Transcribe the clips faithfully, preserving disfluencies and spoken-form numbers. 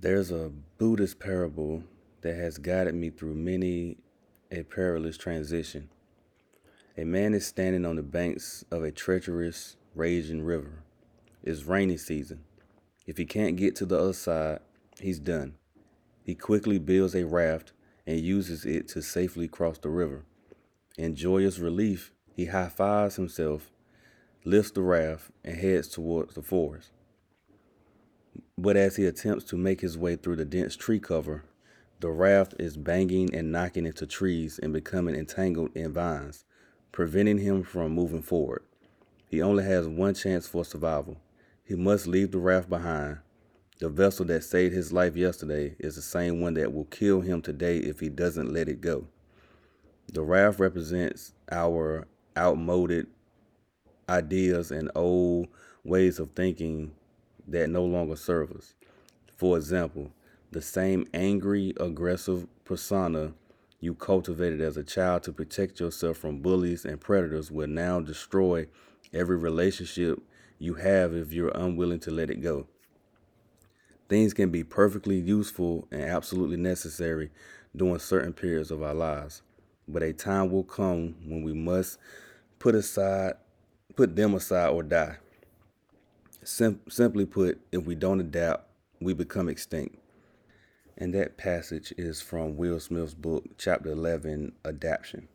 There's a Buddhist parable that has guided me through many a perilous transition. A man is standing on the banks of a treacherous, raging river. It's rainy season. If he can't get to the other side, he's done. He quickly builds a raft and uses it to safely cross the river. In joyous relief, he high-fives himself, lifts the raft, and heads towards the forest. But as he attempts to make his way through the dense tree cover, the raft is banging and knocking into trees and becoming entangled in vines, preventing him from moving forward. He only has one chance for survival. He must leave the raft behind. The vessel that saved his life yesterday is the same one that will kill him today if he doesn't let it go. The raft represents our outmoded ideas and old ways of thinking that no longer serve us. For example, the same angry, aggressive persona you cultivated as a child to protect yourself from bullies and predators will now destroy every relationship you have if you're unwilling to let it go. Things can be perfectly useful and absolutely necessary during certain periods of our lives, but a time will come when we must put aside, put them aside or die. Sim- simply put, if we don't adapt, we become extinct. And that passage is from Will Smith's book, Chapter eleven, Adaption.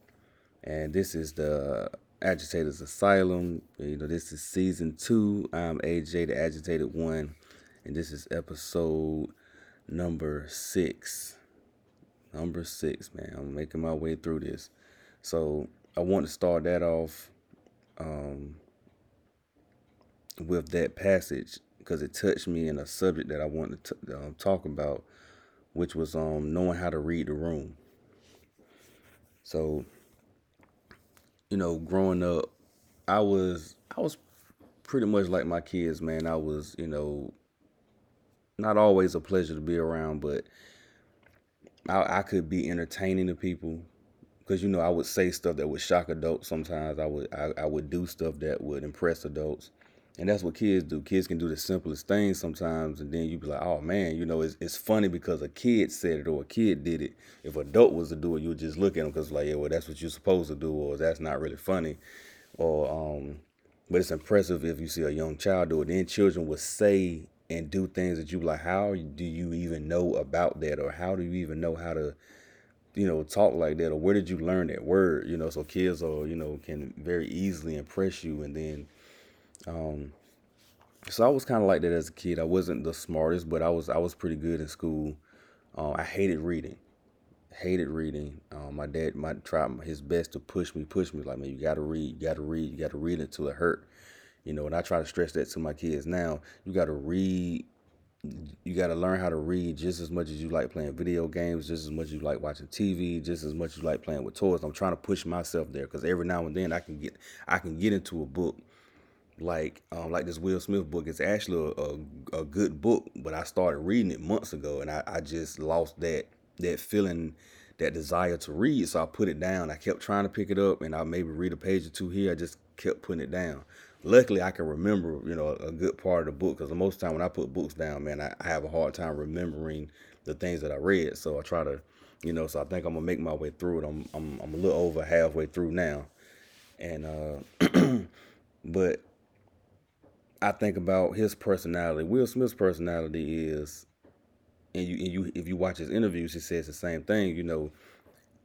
And this is the Agitators' Asylum. You know, this is season two. I'm A J, the Agitated One, and this is episode number six. Number six, man. I'm making my way through this. So I want to start that off um, with that passage because it touched me in a subject that I wanted to t- um, talk about, which was um knowing how to read the room. So, you know, growing up, I was I was pretty much like my kids, man. I was, you know, not always a pleasure to be around, but I, I could be entertaining to people because, you know, I would say stuff that would shock adults sometimes. I would I, I would do stuff that would impress adults. And that's what kids do. Kids can do the simplest things sometimes, and then you be like, oh, man, you know, it's it's funny because a kid said it or a kid did it. If an adult was to do it, you would just look at them because, like, yeah, well, that's what you're supposed to do, or that's not really funny. or um, But it's impressive if you see a young child do it. Then children will say and do things that you like, how do you even know about that, or how do you even know how to, you know, talk like that, or where did you learn that word, you know? So kids are, you know, can very easily impress you, and then... Um, so I was kind of like that as a kid. I wasn't the smartest, but I was, I was pretty good in school. Um, I hated reading, hated reading. Um, my dad, my tried his best to push me, push me like, man, you got to read, you got to read, you got to read until it hurt. You know, and I try to stress that to my kids now. You got to read, you got to learn how to read just as much as you like playing video games, just as much as you like watching T V, just as much as you like playing with toys. I'm trying to push myself there. Cause every now and then I can get, I can get into a book. Like um, like this Will Smith book, it's actually a, a, a good book, but I started reading it months ago, and I, I just lost that that feeling, that desire to read, so I put it down. I kept trying to pick it up, and I maybe read a page or two here. I just kept putting it down. Luckily, I can remember, you know, a, a good part of the book, because most of the time when I put books down, man, I, I have a hard time remembering the things that I read, so I try to, you know, so I think I'm going to make my way through it. I'm, I'm, I'm a little over halfway through now, and uh, but... I think about his personality. Will Smith's personality is, and you, and you, if you watch his interviews, he says the same thing. You know,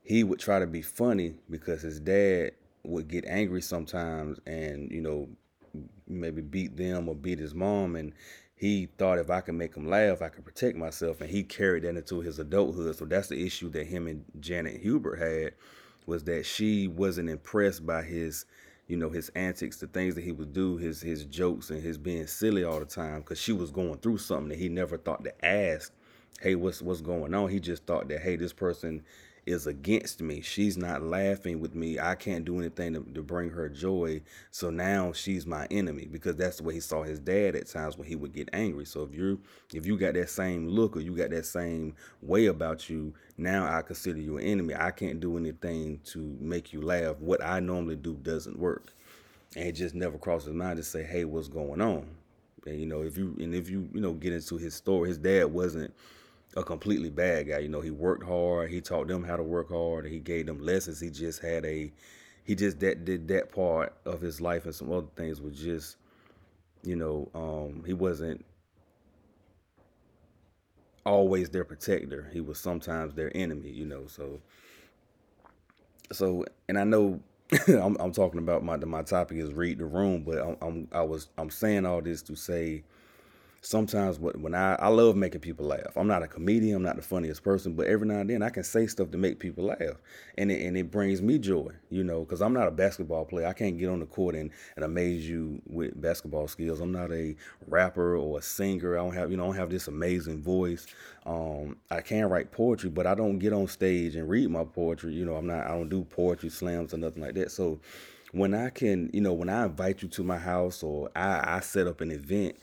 he would try to be funny because his dad would get angry sometimes and, you know, maybe beat them or beat his mom. And he thought if I can make him laugh, I can protect myself. And he carried that into his adulthood. So that's the issue that him and Janet Hubert had, was that she wasn't impressed by his, you know, his antics, the things that he would do, his his jokes and his being silly all the time, because she was going through something that he never thought to ask, hey, what's what's going on? He just thought that, hey, this person is against me. She's not laughing with me. I can't do anything to, to bring her joy. So now she's my enemy, because that's the way he saw his dad at times when he would get angry. So if you if you got that same look or you got that same way about you, now I consider you an enemy. I can't do anything to make you laugh. What I normally do doesn't work. And it just never crossed his mind to say, hey, what's going on? And, you know, if you and if you, you know, get into his story, his dad wasn't a completely bad guy. You know, he worked hard. He taught them how to work hard. And he gave them lessons. He just had a he just that did that part of his life, and some other things was just, you know, um, he wasn't always their protector. He was sometimes their enemy, you know, so. So, and I know I'm, I'm talking about my my topic is read the room, but I'm, I'm I was I'm saying all this to say, sometimes when, when I I love making people laugh. I'm not a comedian. I'm not the funniest person, but every now and then I can say stuff to make people laugh, and it, and it brings me joy, you know, because I'm not a basketball player. I can't get on the court and, and amaze you with basketball skills. I'm not a rapper or a singer. I don't have you know I don't have this amazing voice. Um, I can write poetry, but I don't get on stage and read my poetry. You know, I'm not I don't do poetry slams or nothing like that. So when I can, you know, when I invite you to my house or I, I set up an event,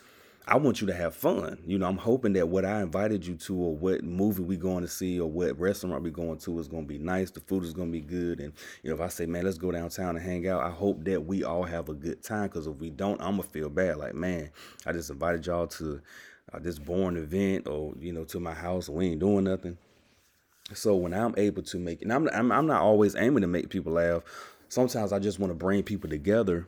I want you to have fun. You know, I'm hoping that what I invited you to or what movie we going to see or what restaurant we going to is going to be nice. The food is going to be good. And, you know, if I say, man, let's go downtown and hang out, I hope that we all have a good time, because if we don't, I'm going to feel bad. Like, man, I just invited y'all to uh, this boring event or, you know, to my house. We ain't doing nothing. So when I'm able to make, and I'm I'm, I'm not always aiming to make people laugh. Sometimes I just want to bring people together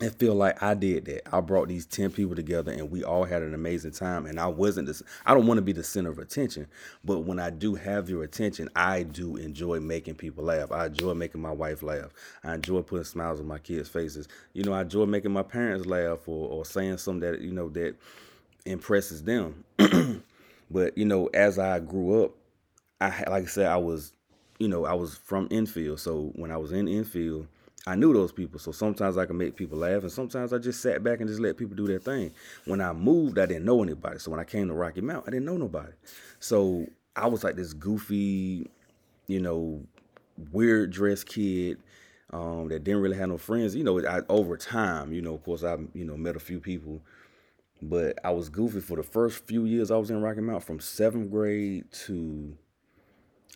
and feel like I did that. I brought these ten people together and we all had an amazing time. And I wasn't this, I don't want to be the center of attention, but when I do have your attention, I do enjoy making people laugh. I enjoy making my wife laugh. I enjoy putting smiles on my kids' faces. You know, I enjoy making my parents laugh or, or saying something that, you know, that impresses them. But, you know, as I grew up, I like I said, I was, you know, I was from Enfield. So when I was in Enfield, I knew those people, so sometimes I can make people laugh, and sometimes I just sat back and just let people do their thing. When I moved, I didn't know anybody, so when I came to Rocky Mount, I didn't know nobody. So I was like this goofy, you know, weird-dressed kid um, that didn't really have no friends. You know, I, over time, you know, of course, I, you know, met a few people, but I was goofy for the first few years I was in Rocky Mount, from seventh grade to...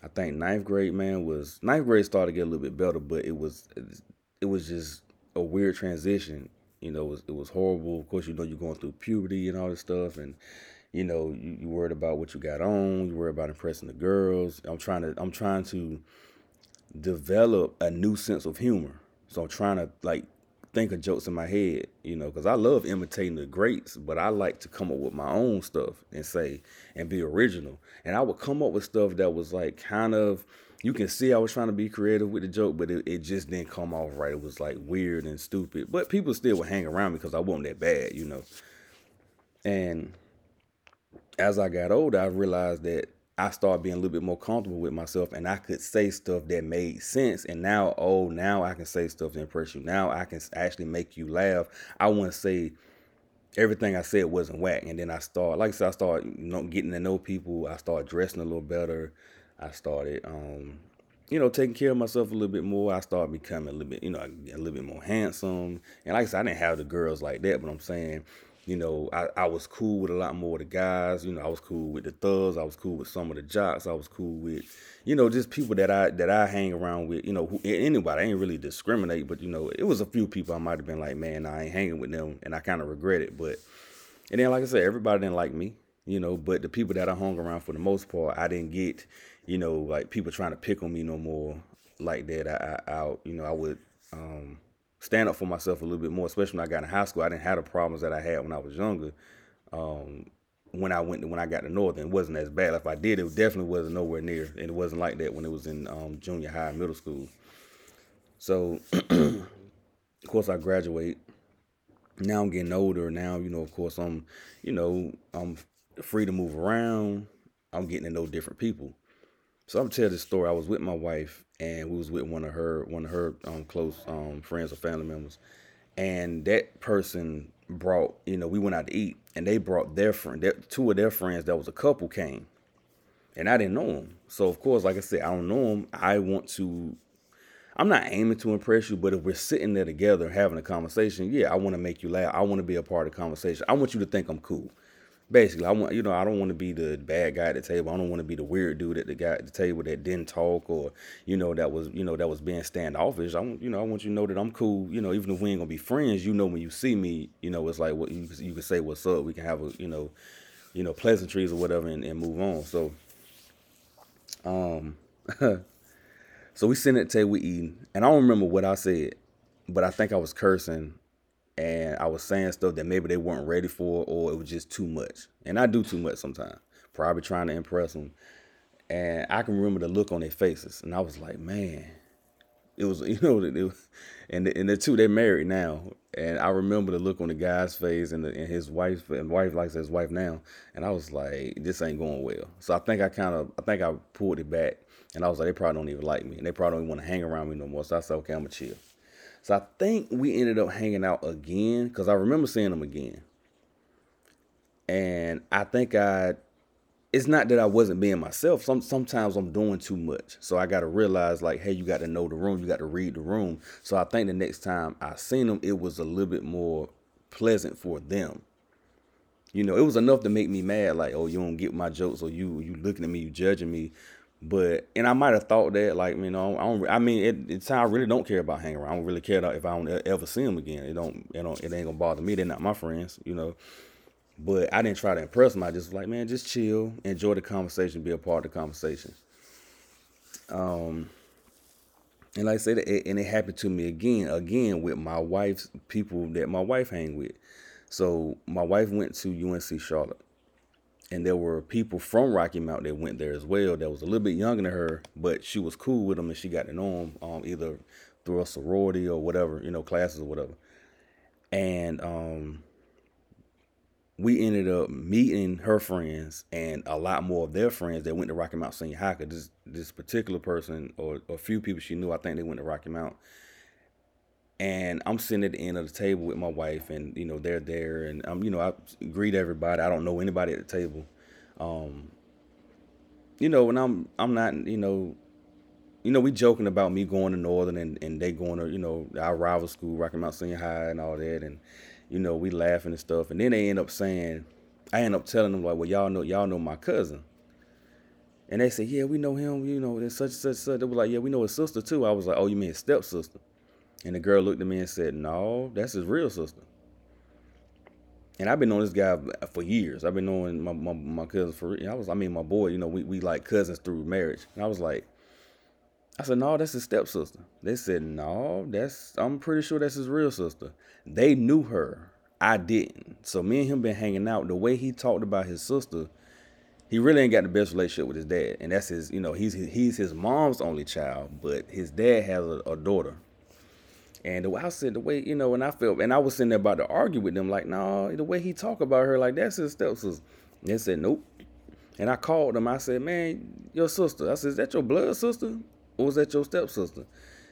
I think ninth grade, man, was... Ninth grade started to get a little bit better, but it was... It was just a weird transition. You know, it was, it was horrible. Of course, you know, you're going through puberty and all this stuff. And, you know, you, you worried about what you got on. You worried about impressing the girls. I'm trying to I'm trying to develop a new sense of humor. So I'm trying to, like, think of jokes in my head, you know, because I love imitating the greats, but I like to come up with my own stuff and say and be original. And I would come up with stuff that was, like, kind of... You can see I was trying to be creative with the joke, but it, it just didn't come off right. It was like weird and stupid. But people still would hang around me because I wasn't that bad, you know. And as I got older, I realized that I started being a little bit more comfortable with myself, and I could say stuff that made sense. And now, oh, now I can say stuff to impress you. Now I can actually make you laugh. I want to say... Everything I said wasn't whack. And then I started, like I said, I started you know, getting to know people. I started dressing a little better. I started, um, you know, taking care of myself a little bit more. I started becoming a little bit, you know, a little bit more handsome. And like I said, I didn't have the girls like that, but I'm saying, you know, I, I was cool with a lot more of the guys. You know, I was cool with the thugs. I was cool with some of the jocks. I was cool with, you know, just people that I that I hang around with. You know, who, anybody. I ain't really discriminate, but, you know, it was a few people I might have been like, man, I ain't hanging with them, and I kind of regret it. But, and then, like I said, everybody didn't like me, you know, but the people that I hung around for the most part, I didn't get, you know, like people trying to pick on me no more like that. I, I, I you know, I would... um stand up for myself a little bit more, especially when I got in high school. I didn't have the problems that I had when I was younger. Um, when I went to, when I got to Northern, it wasn't as bad. If I did, it definitely wasn't nowhere near. And it wasn't like that when it was in um, junior high and middle school. So, of course, I graduate. Now I'm getting older. Now, you know, of course, I'm, you know, I'm free to move around. I'm getting to know different people. So I'm telling this story. I was with my wife, and we was with one of her one of her um, close um, friends or family members, and that person brought, you know, we went out to eat, and they brought their friend, their, two of their friends that was a couple came, and I didn't know them. So of course, like I said, I don't know them. I want to, I'm not aiming to impress you, but if we're sitting there together having a conversation, yeah, I want to make you laugh. I want to be a part of the conversation. I want you to think I'm cool. Basically, I want, you know, I don't want to be the bad guy at the table. I don't want to be the weird dude at the guy at the table that didn't talk, or, you know, that was, you know, that was being standoffish. I want, you know, I want you to know that I'm cool. You know, even if we ain't gonna be friends, you know, when you see me, you know, it's like, what you you can say, what's up? We can have a, you know, you know, pleasantries or whatever, and, and move on. So, um, so we sitting at the table, we eating, and I don't remember what I said, but I think I was cursing. And I was saying stuff that maybe they weren't ready for, or it was just too much. And I do too much sometimes, probably trying to impress them. And I can remember the look on their faces. And I was like, man, it was, you know, it was, and and the two, they're married now. And I remember the look on the guy's face and, the, and his wife, and wife likes his wife now. And I was like, this ain't going well. So I think I kind of, I think I pulled it back. And I was like, they probably don't even like me. And they probably don't want to hang around me no more. So I said, okay, I'm going to chill. So I think we ended up hanging out again, because I remember seeing them again. And I think I, it's not that I wasn't being myself. Some, sometimes I'm doing too much. So I got to realize, like, hey, you got to know the room. You got to read the room. So I think the next time I seen them, it was a little bit more pleasant for them. You know, it was enough to make me mad, like, oh, you don't get my jokes, or you you looking at me, you judging me. But, and I might have thought that, like, you know, I don't, I mean, at the time, I really don't care about hanging around. I don't really care if I don't ever see them again. It don't, it don't, it ain't gonna bother me. They're not my friends, you know. But I didn't try to impress them. I just was like, man, just chill, enjoy the conversation, be a part of the conversation. Um, and like I said, it, and it happened to me again, again with my wife's people that my wife hang with. So my wife went to U N C Charlotte. And there were people from Rocky Mount that went there as well that was a little bit younger than her, but she was cool with them and she got to know them um, either through a sorority or whatever, you know, classes or whatever. And um, we ended up meeting her friends and a lot more of their friends that went to Rocky Mount Senior High. This, this particular person, or a few people she knew, I think they went to Rocky Mount. And I'm sitting at the end of the table with my wife, and, you know, they're there, and I'm, you know, I greet everybody. I don't know anybody at the table. Um, you know, and I'm, I'm not, you know, you know, we joking about me going to Northern and, and they going to, you know, our rival school, Rocky Mount Senior High and all that. And, you know, we laughing and stuff. And then they end up saying, I end up telling them, like, well, y'all know, y'all know my cousin. And they say, yeah, we know him, you know, there's such, such, such. They were like, yeah, we know his sister too. I was like, oh, you mean his stepsister? And the girl looked at me and said, no, that's his real sister. And I've been knowing this guy for years. I've been knowing my, my, my cousin for, I was, I mean, my boy, you know, we, we like cousins through marriage. And I was like, I said, no, that's his stepsister. They said, no, that's, I'm pretty sure that's his real sister. They knew her. I didn't. So me and him been hanging out. The way he talked about his sister, he really ain't got the best relationship with his dad. And that's his, you know, he's, he's his mom's only child, but his dad has a, a daughter. And the way I said, the way, you know, and I felt, and I was sitting there about to argue with them, like, no, nah, the way he talked about her, like, that's his stepsister. And they said, nope. And I called them. I said, man, your sister. I said, is that your blood sister? Or is that your stepsister?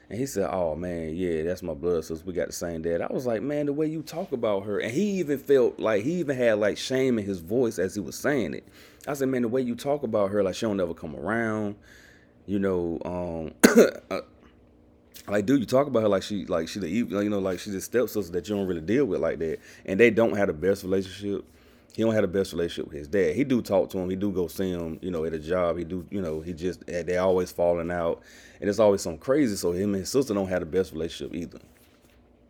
And he said, oh, man, yeah, that's my blood sister. We got the same dad. I was like, man, the way you talk about her. And he even felt like, he even had, like, shame in his voice as he was saying it. I said, man, the way you talk about her, like, she don't ever come around, you know, um, like, dude, you talk about her like she, like she the evil, you know, like she's a stepsister that you don't really deal with like that. And they don't have the best relationship. He don't have the best relationship with his dad. He do talk to him. He do go see him, you know, at a job. He do, you know, he just, they always falling out. And it's always something crazy. So him and his sister don't have the best relationship either.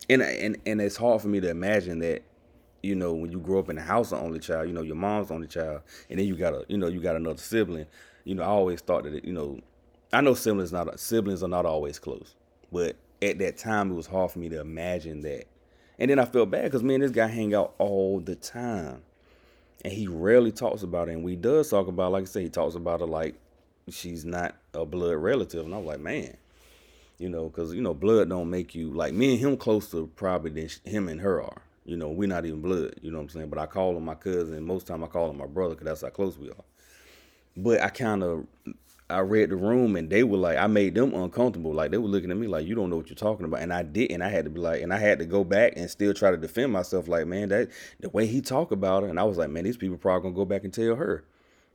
And, and, and it's hard for me to imagine that, you know, when you grow up in the house, the only child, you know, your mom's the only child. And then you got a, you know, you got another sibling. You know, I always thought that, you know, I know siblings, not siblings are not always close. But at that time, it was hard for me to imagine that. And then I felt bad because me and this guy hang out all the time. And he rarely talks about it. And we does talk about it. Like I said, he talks about her like she's not a blood relative. And I was like, man, you know, because, you know, blood don't make you, like, me and him closer probably than him and her are. You know, we're not even blood. You know what I'm saying? But I call him my cousin. Most time I call him my brother because that's how close we are. But I kind of... I read the room and they were like, I made them uncomfortable. Like, they were looking at me like, you don't know what you're talking about. And I didn't. I had to be like, and I had to go back and still try to defend myself. Like, man, that the way he talked about it. And I was like, man, these people probably gonna go back and tell her.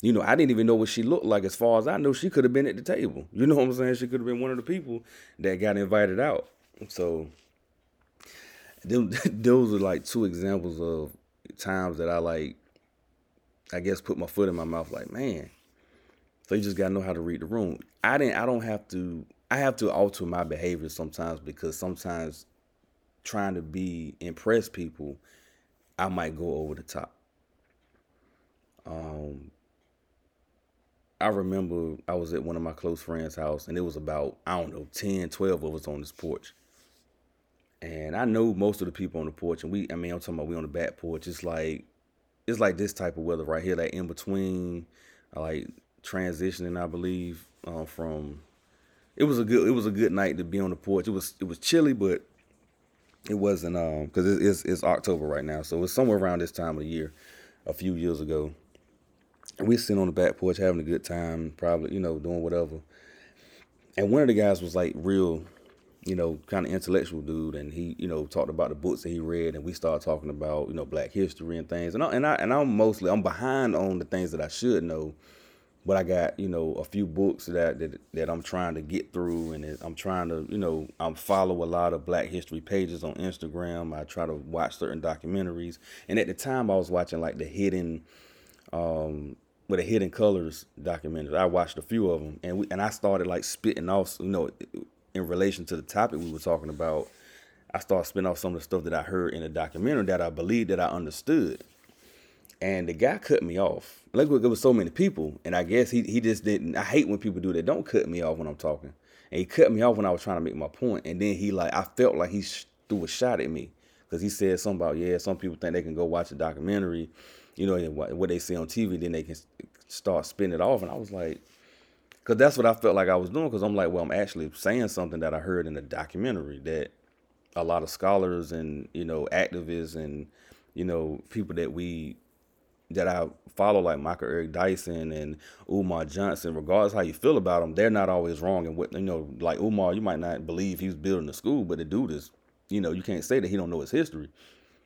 You know, I didn't even know what she looked like. As far as I know, she could have been at the table. You know what I'm saying? She could have been one of the people that got invited out. So those are like two examples of times that I like I guess, put my foot in my mouth like, man. So you just got to know how to read the room. I didn't, I don't have to, I have to alter my behavior sometimes, because sometimes trying to be impress people, I might go over the top. Um, I remember I was at one of my close friends' house, and it was about, I don't know, ten, twelve of us on this porch. And I know most of the people on the porch, and we, I mean, I'm talking about we on the back porch. It's like, it's like this type of weather right here, like in between, like transitioning, I believe, uh, from, it was a good, it was a good night to be on the porch. It was, it was chilly, but it wasn't, um, cause it's, it's, it's October right now. So it's somewhere around this time of the year, a few years ago. And we're sitting on the back porch having a good time, probably, you know, doing whatever. And one of the guys was like real, you know, kind of intellectual dude. And he, you know, talked about the books that he read. And we started talking about, you know, Black history and things. And, I, and, I, and I'm mostly, I'm behind on the things that I should know. But I got, you know, a few books that that, that I'm trying to get through. And I'm trying to, you know, I follow a lot of Black history pages on Instagram. I try to watch certain documentaries. And at the time, I was watching like the hidden... Um, with a Hidden Colors documentary. I watched a few of them, and we, and I started like spitting off, you know, in relation to the topic we were talking about, I started spitting off some of the stuff that I heard in the documentary that I believed that I understood. And the guy cut me off. Like, there was so many people, and I guess he, he just didn't, I hate when people do that. Don't cut me off when I'm talking. And he cut me off when I was trying to make my point. And then he like, I felt like he sh- threw a shot at me, because he said something about, yeah, some people think they can go watch a documentary, you know, what they see on T V, then they can start spinning it off. And I was like, because that's what I felt like I was doing, because I'm like, well, I'm actually saying something that I heard in a documentary that a lot of scholars and, you know, activists and, you know, people that we, that I follow, like Michael Eric Dyson and Umar Johnson, regardless how you feel about them, they're not always wrong. And, what you know, like Umar, you might not believe he's building a school, but the dude is, you know, you can't say that he don't know his history.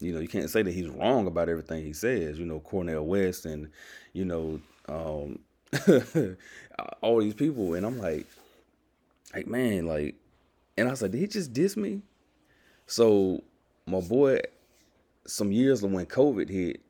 You know, you can't say that he's wrong about everything he says. You know, Cornel West and, you know, um, all these people. And I'm like, like, man, like, and I was like, did he just diss me? So my boy, some years when COVID hit,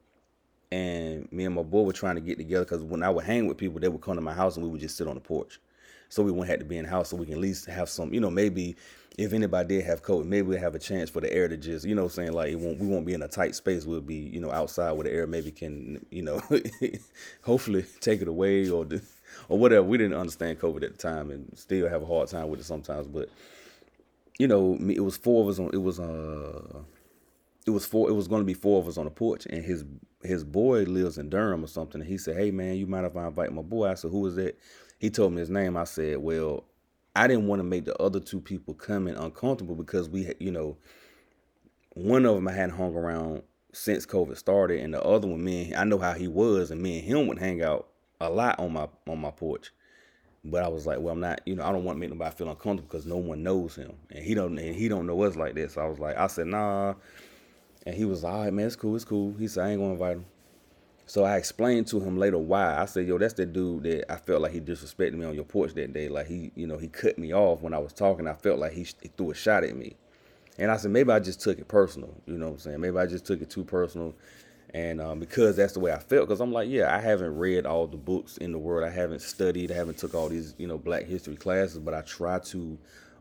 and me and my boy were trying to get together, because when I would hang with people, they would come to my house and we would just sit on the porch. So we wouldn't have to be in the house, so we can at least have some, you know, maybe if anybody did have COVID, maybe we'll have a chance for the air to just, you know what I'm saying, like, it won't, we won't be in a tight space. We'll be, you know, outside where the air maybe can, you know, hopefully take it away or do, or whatever. We didn't understand COVID at the time, and still have a hard time with it sometimes. But, you know, it was four of us on, it was, uh, it was four, it was going to be four of us on the porch, and his, his boy lives in Durham or something. And he said, hey, man, you mind if I invite my boy? I said, who is that? He told me his name. I said, well, I didn't want to make the other two people come in uncomfortable, because we, you know, one of them I hadn't hung around since COVID started. And the other one, me and, I know how he was, and me and him would hang out a lot on my, on my porch. But I was like, well, I'm not, you know, I don't want to make nobody feel uncomfortable, because no one knows him, and he don't, and he don't know us like that. So I was like, I said, nah. And he was like, all right, man, it's cool. It's cool. He said, I ain't going to invite him. So I explained to him later why. I said, yo, that's the dude that I felt like he disrespected me on your porch that day. Like, he, you know, he cut me off when I was talking. I felt like he, sh- he threw a shot at me. And I said, maybe I just took it personal. You know what I'm saying? Maybe I just took it too personal. And um, because that's the way I felt. Because I'm like, yeah, I haven't read all the books in the world. I haven't studied. I haven't took all these, you know, Black history classes. But I try to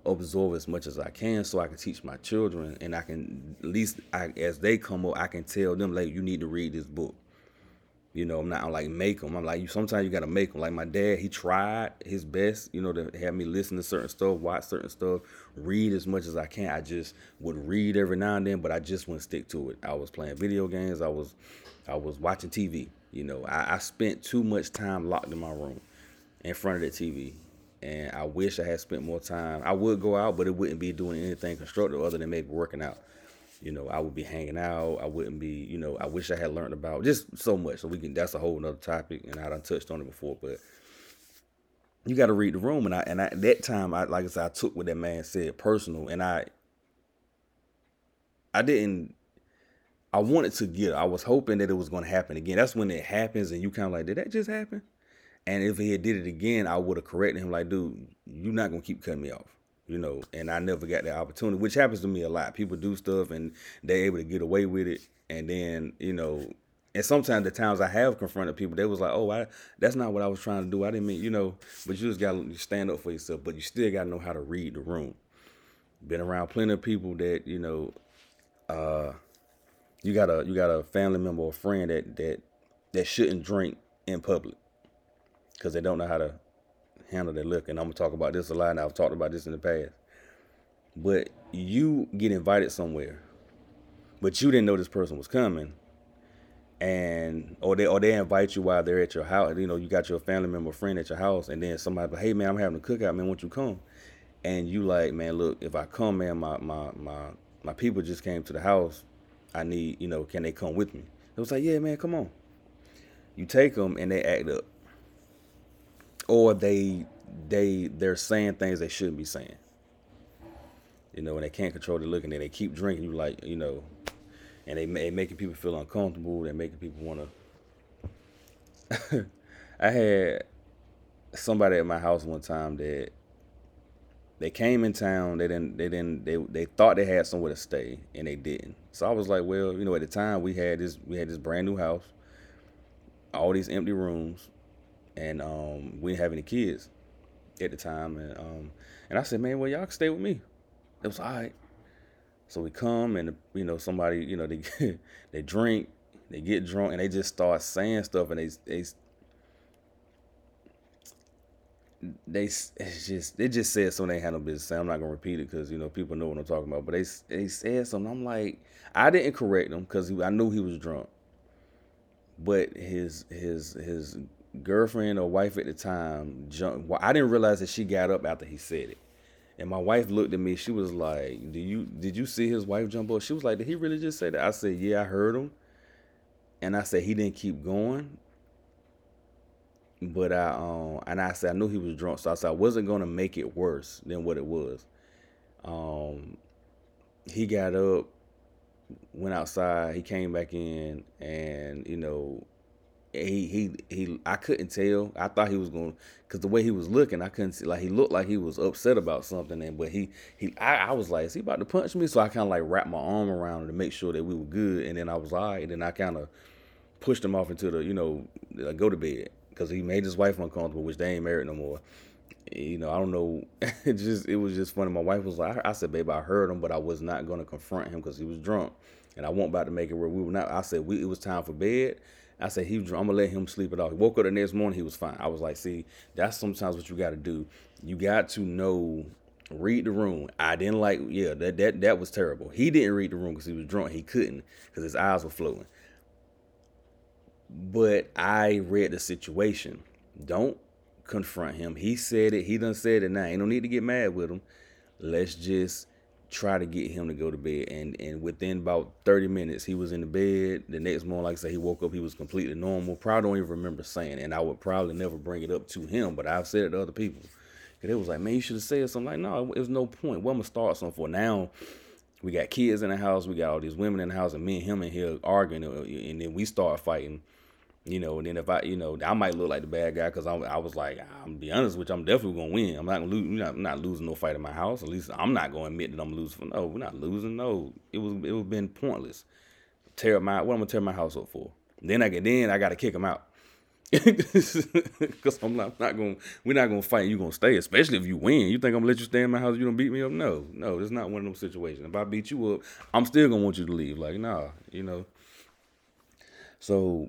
absorb as much as I can, so I can teach my children. And I can, at least I, as they come up, I can tell them, like, you need to read this book. You know, I'm not I'm like make them. I'm like, you. Sometimes you got to make them. Like my dad, he tried his best, you know, to have me listen to certain stuff, watch certain stuff, read as much as I can. I just would read every now and then, but I just wouldn't stick to it. I was playing video games. I was I was watching T V. You know, I, I spent too much time locked in my room in front of the T V. And I wish I had spent more time. I would go out, but it wouldn't be doing anything constructive other than maybe working out. You know, I would be hanging out. I wouldn't be, you know, I wish I had learned about just so much. So we can, that's a whole nother topic, and I done touched on it before, but you got to read the room. And I, and I, that time, I, like I said, I took what that man said personal, and I, I didn't, I wanted to get, I was hoping that it was going to happen again. That's when it happens. And you kind of like, did that just happen? And if he had did it again, I would have corrected him. Like, dude, you're not going to keep cutting me off. You know, and I never got that opportunity, which happens to me a lot. People do stuff and they're able to get away with it. And then, you know, And sometimes the times I have confronted people, they was like, oh, I, that's not what I was trying to do. I didn't mean, you know, but you just got to stand up for yourself. But you still got to know how to read the room. Been around plenty of people that, you know, uh, you got a you got a family member or friend that that, that shouldn't drink in public because they don't know how to handle their liquor. And I'm going to talk about this a lot, and I've talked about this in the past. But you get invited somewhere, but you didn't know this person was coming. And or they or they invite you while they're at your house. You know, you got your family member or friend at your house, and then somebody, hey man, I'm having a cookout, man, won't you come? And you like, man, look, if I come, man, my my my my people just came to the house. I need, you know, can they come with me? It was like, yeah, man, come on. You take them and they act up, or they they they're saying things they shouldn't be saying. You know, and they can't control their look, and then they keep drinking. You like, you know. And they they making people feel uncomfortable. They're making people want to. I had somebody at my house one time that they came in town. They didn't. They didn't. They they thought they had somewhere to stay, and they didn't. So I was like, well, you know, at the time we had this we had this brand new house, all these empty rooms, and um, we didn't have any kids at the time. And um, and I said, man, well, y'all can stay with me. It was all right. So we come and, you know, somebody, you know, they they drink, they get drunk, and they just start saying stuff, and they they they it's just they just said something they had no business saying. I'm not gonna repeat it because, you know, people know what I'm talking about. But they they said something. I'm like, I didn't correct him because I knew he was drunk. But his his his girlfriend or wife at the time jumped. Well, I didn't realize that she got up after he said it. And my wife looked at me. She was like, "Do you did you see his wife jump up?" She was like, "Did he really just say that?" I said, "Yeah, I heard him." And I said, "He didn't keep going." But I um and I said I knew he was drunk, so I said I wasn't gonna make it worse than what it was. Um, he got up, went outside. He came back in, and you know, he he he. I couldn't tell. I thought he was going, because the way he was looking, I couldn't see. Like, he looked like he was upset about something. And but he he. I, I was like, is he about to punch me? So I kind of like wrapped my arm around him to make sure that we were good. And then I was all right. And then I kind of pushed him off into the, you know, like, go to bed, because he made his wife uncomfortable, which they ain't married no more. You know, I don't know. it just it was just funny. My wife was like, I, I said, babe, I heard him, but I was not going to confront him because he was drunk, and I wasn't about to make it where we were not. I said we it was time for bed. I said, he, I'm going to let him sleep it off. He woke up the next morning, he was fine. I was like, see, that's sometimes what you got to do. You got to know, read the room. I didn't like, yeah, that that that was terrible. He didn't read the room because he was drunk. He couldn't because his eyes were flowing. But I read the situation. Don't confront him. He said it. He done said it now. Ain't no need to get mad with him. Let's just try to get him to go to bed, and and within about thirty minutes he was in the bed. The next morning, like I said, he woke up, he was completely normal. Probably don't even remember saying it, and I would probably never bring it up to him, but I've said it to other people, and it was like, man, you should have said something. Like, no, it was no point. What I'm gonna start something for? Now we got kids in the house, we got all these women in the house, and me and him in here arguing, and then we start fighting, you know. And then if I, you know, I might look like the bad guy because I, I was like, I'm be honest with you, I'm definitely gonna win. I'm not gonna lose. Not, I'm not losing no fight in my house. At least I'm not gonna admit that I'm losing. No, we're not losing. No, it was it would been pointless. Tear my what I'm gonna tear my house up for? Then I get then I gotta kick him out because I'm not, not gonna we're not gonna fight. You gonna stay, especially if you win. You think I'm gonna let you stay in my house? You don't beat me up? No, no, it's not one of those situations. If I beat you up, I'm still gonna want you to leave. Like, nah, you know. So.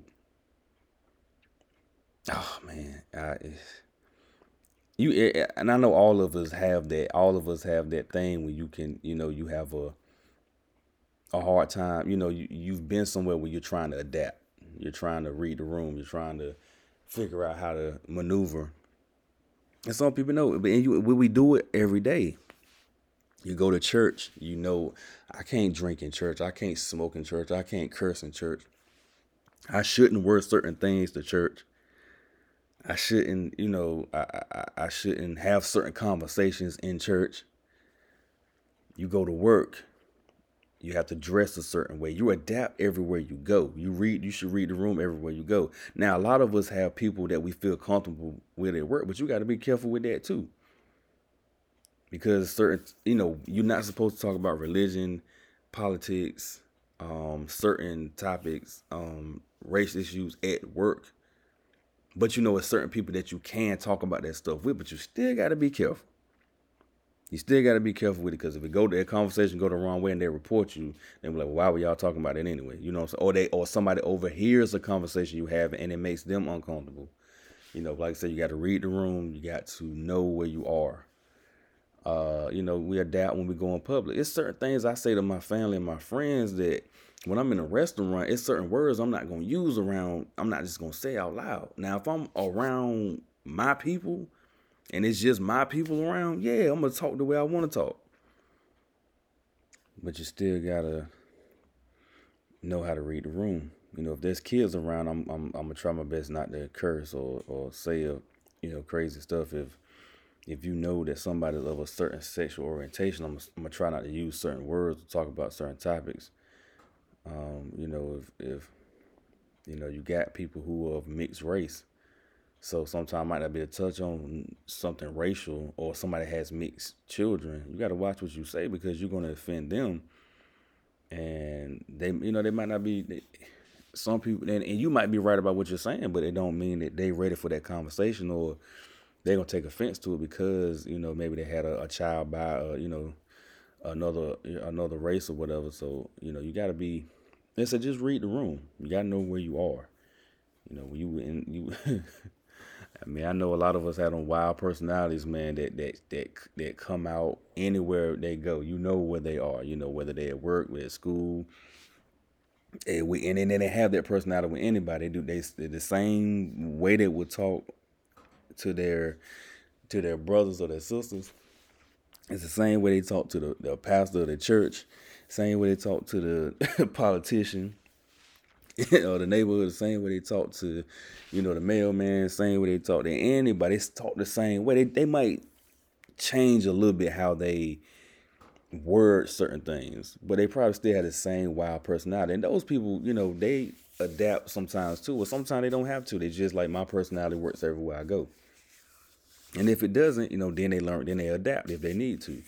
Oh man, I, you it, and I know all of us have that. All of us have that thing where you can, you know, you have a a hard time. You know, you you've been somewhere where you're trying to adapt. You're trying to read the room. You're trying to figure out how to maneuver. And some people know, but and you we do it every day. You go to church. You know, I can't drink in church. I can't smoke in church. I can't curse in church. I shouldn't wear certain things to church. I shouldn't, you know, I, I I shouldn't have certain conversations in church. You go to work, you have to dress a certain way. You adapt everywhere you go. You read, you should read the room everywhere you go. Now, a lot of us have people that we feel comfortable with at work, but you got to be careful with that too. Because certain, you know, you're not supposed to talk about religion, politics, um, certain topics, um, race issues at work. But you know, it's certain people that you can talk about that stuff with, but you still got to be careful. You still got to be careful with it, because if it go to that conversation, go the wrong way and they report you, they be like, well, why were y'all talking about it anyway? You know what I'm saying? Or, they, or somebody overhears a conversation you have and it makes them uncomfortable. You know, like I said, you got to read the room. You got to know where you are. Uh, you know, we adapt when we go in public. It's certain things I say to my family and my friends that when I'm in a restaurant, it's certain words I'm not going to use around. I'm not just going to say out loud. Now, if I'm around my people and it's just my people around, yeah, I'm going to talk the way I want to talk. But you still got to know how to read the room. You know, if there's kids around, I'm I'm, I'm going to try my best not to curse or, or say, a, you know, crazy stuff. If if you know that somebody's of a certain sexual orientation, I'm, I'm going to try not to use certain words to talk about certain topics. Um, you know, if, if, you know, you got people who are of mixed race, so sometimes might not be a touch on something racial, or somebody has mixed children, you got to watch what you say, because you're going to offend them. And they, you know, they might not be, they, some people, and, and you might be right about what you're saying, but it don't mean that they ready for that conversation, or they're going to take offense to it because, you know, maybe they had a, a child by, uh, you know, another another race or whatever. So, you know, you got to be, they said, just read the room. You got to know where you are. You know, when you, in, you I mean, I know a lot of us had on wild personalities, man, that, that, that, that come out anywhere they go. You know where they are, you know, whether they're at work, they're at school. And, we, and, and then they have that personality with anybody. They do they, they the same way they would talk to their to their brothers or their sisters. It's the same way they talk to the, the pastor of the church. Same way they talk to the politician or the neighborhood. The same way they talk to, you know, the mailman. Same way they talk to anybody. They talk the same way. They they might change a little bit how they word certain things, but they probably still have the same wild personality. And those people, you know, they adapt sometimes too, or sometimes they don't have to. They just like, my personality works everywhere I go. And if it doesn't, you know, then they learn, then they adapt if they need to.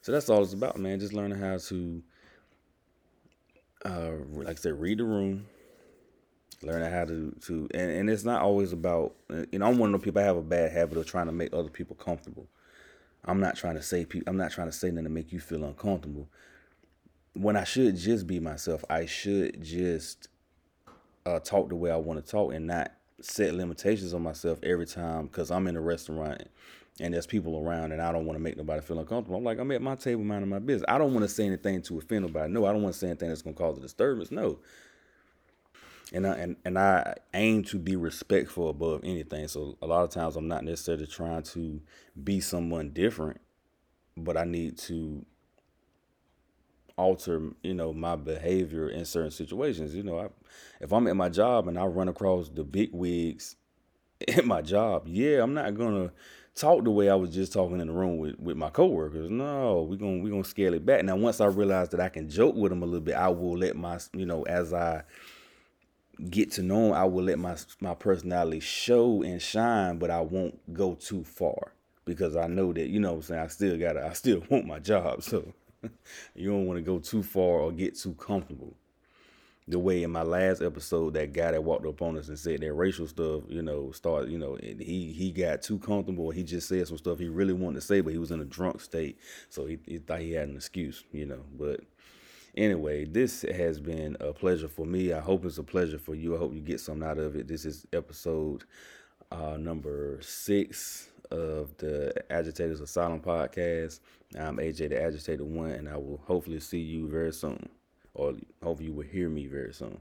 So that's all it's about, man. Just learning how to, uh, like I said, read the room, learning how to, to, and, and it's not always about, you know, I'm one of those people, I have a bad habit of trying to make other people comfortable. I'm not trying to say pe- I'm not trying to say nothing to make you feel uncomfortable. When I should just be myself, I should just uh, talk the way I want to talk and not set limitations on myself every time, because I'm in a restaurant and there's people around and I don't want to make nobody feel uncomfortable. I'm like, I'm at my table minding my business. I don't want to say anything to offend nobody. No, I don't want to say anything that's going to cause a disturbance. No. And I, and, and I aim to be respectful above anything. So a lot of times I'm not necessarily trying to be someone different, but I need to alter, you know, my behavior in certain situations. You know, I, if I'm at my job and I run across the big wigs at my job, yeah, I'm not going to talk the way I was just talking in the room with, with my coworkers. No, we're going we're going to scale it back. Now, once I realize that I can joke with them a little bit, I will let my, you know, as I get to know them, I will let my my personality show and shine, but I won't go too far, because I know that, you know what I'm saying, I still gotta I still want my job. So you don't want to go too far or get too comfortable. The way in my last episode, that guy that walked up on us and said that racial stuff, you know, started, you know, and he, he got too comfortable. He just said some stuff he really wanted to say, but he was in a drunk state. So he, he thought he had an excuse, you know, but anyway, this has been a pleasure for me. I hope it's a pleasure for you. I hope you get something out of it. This is episode uh, number six of the Agitators' Asylum podcast. I'm A J the Agitator One, and I will hopefully see you very soon, or hopefully you will hear me very soon.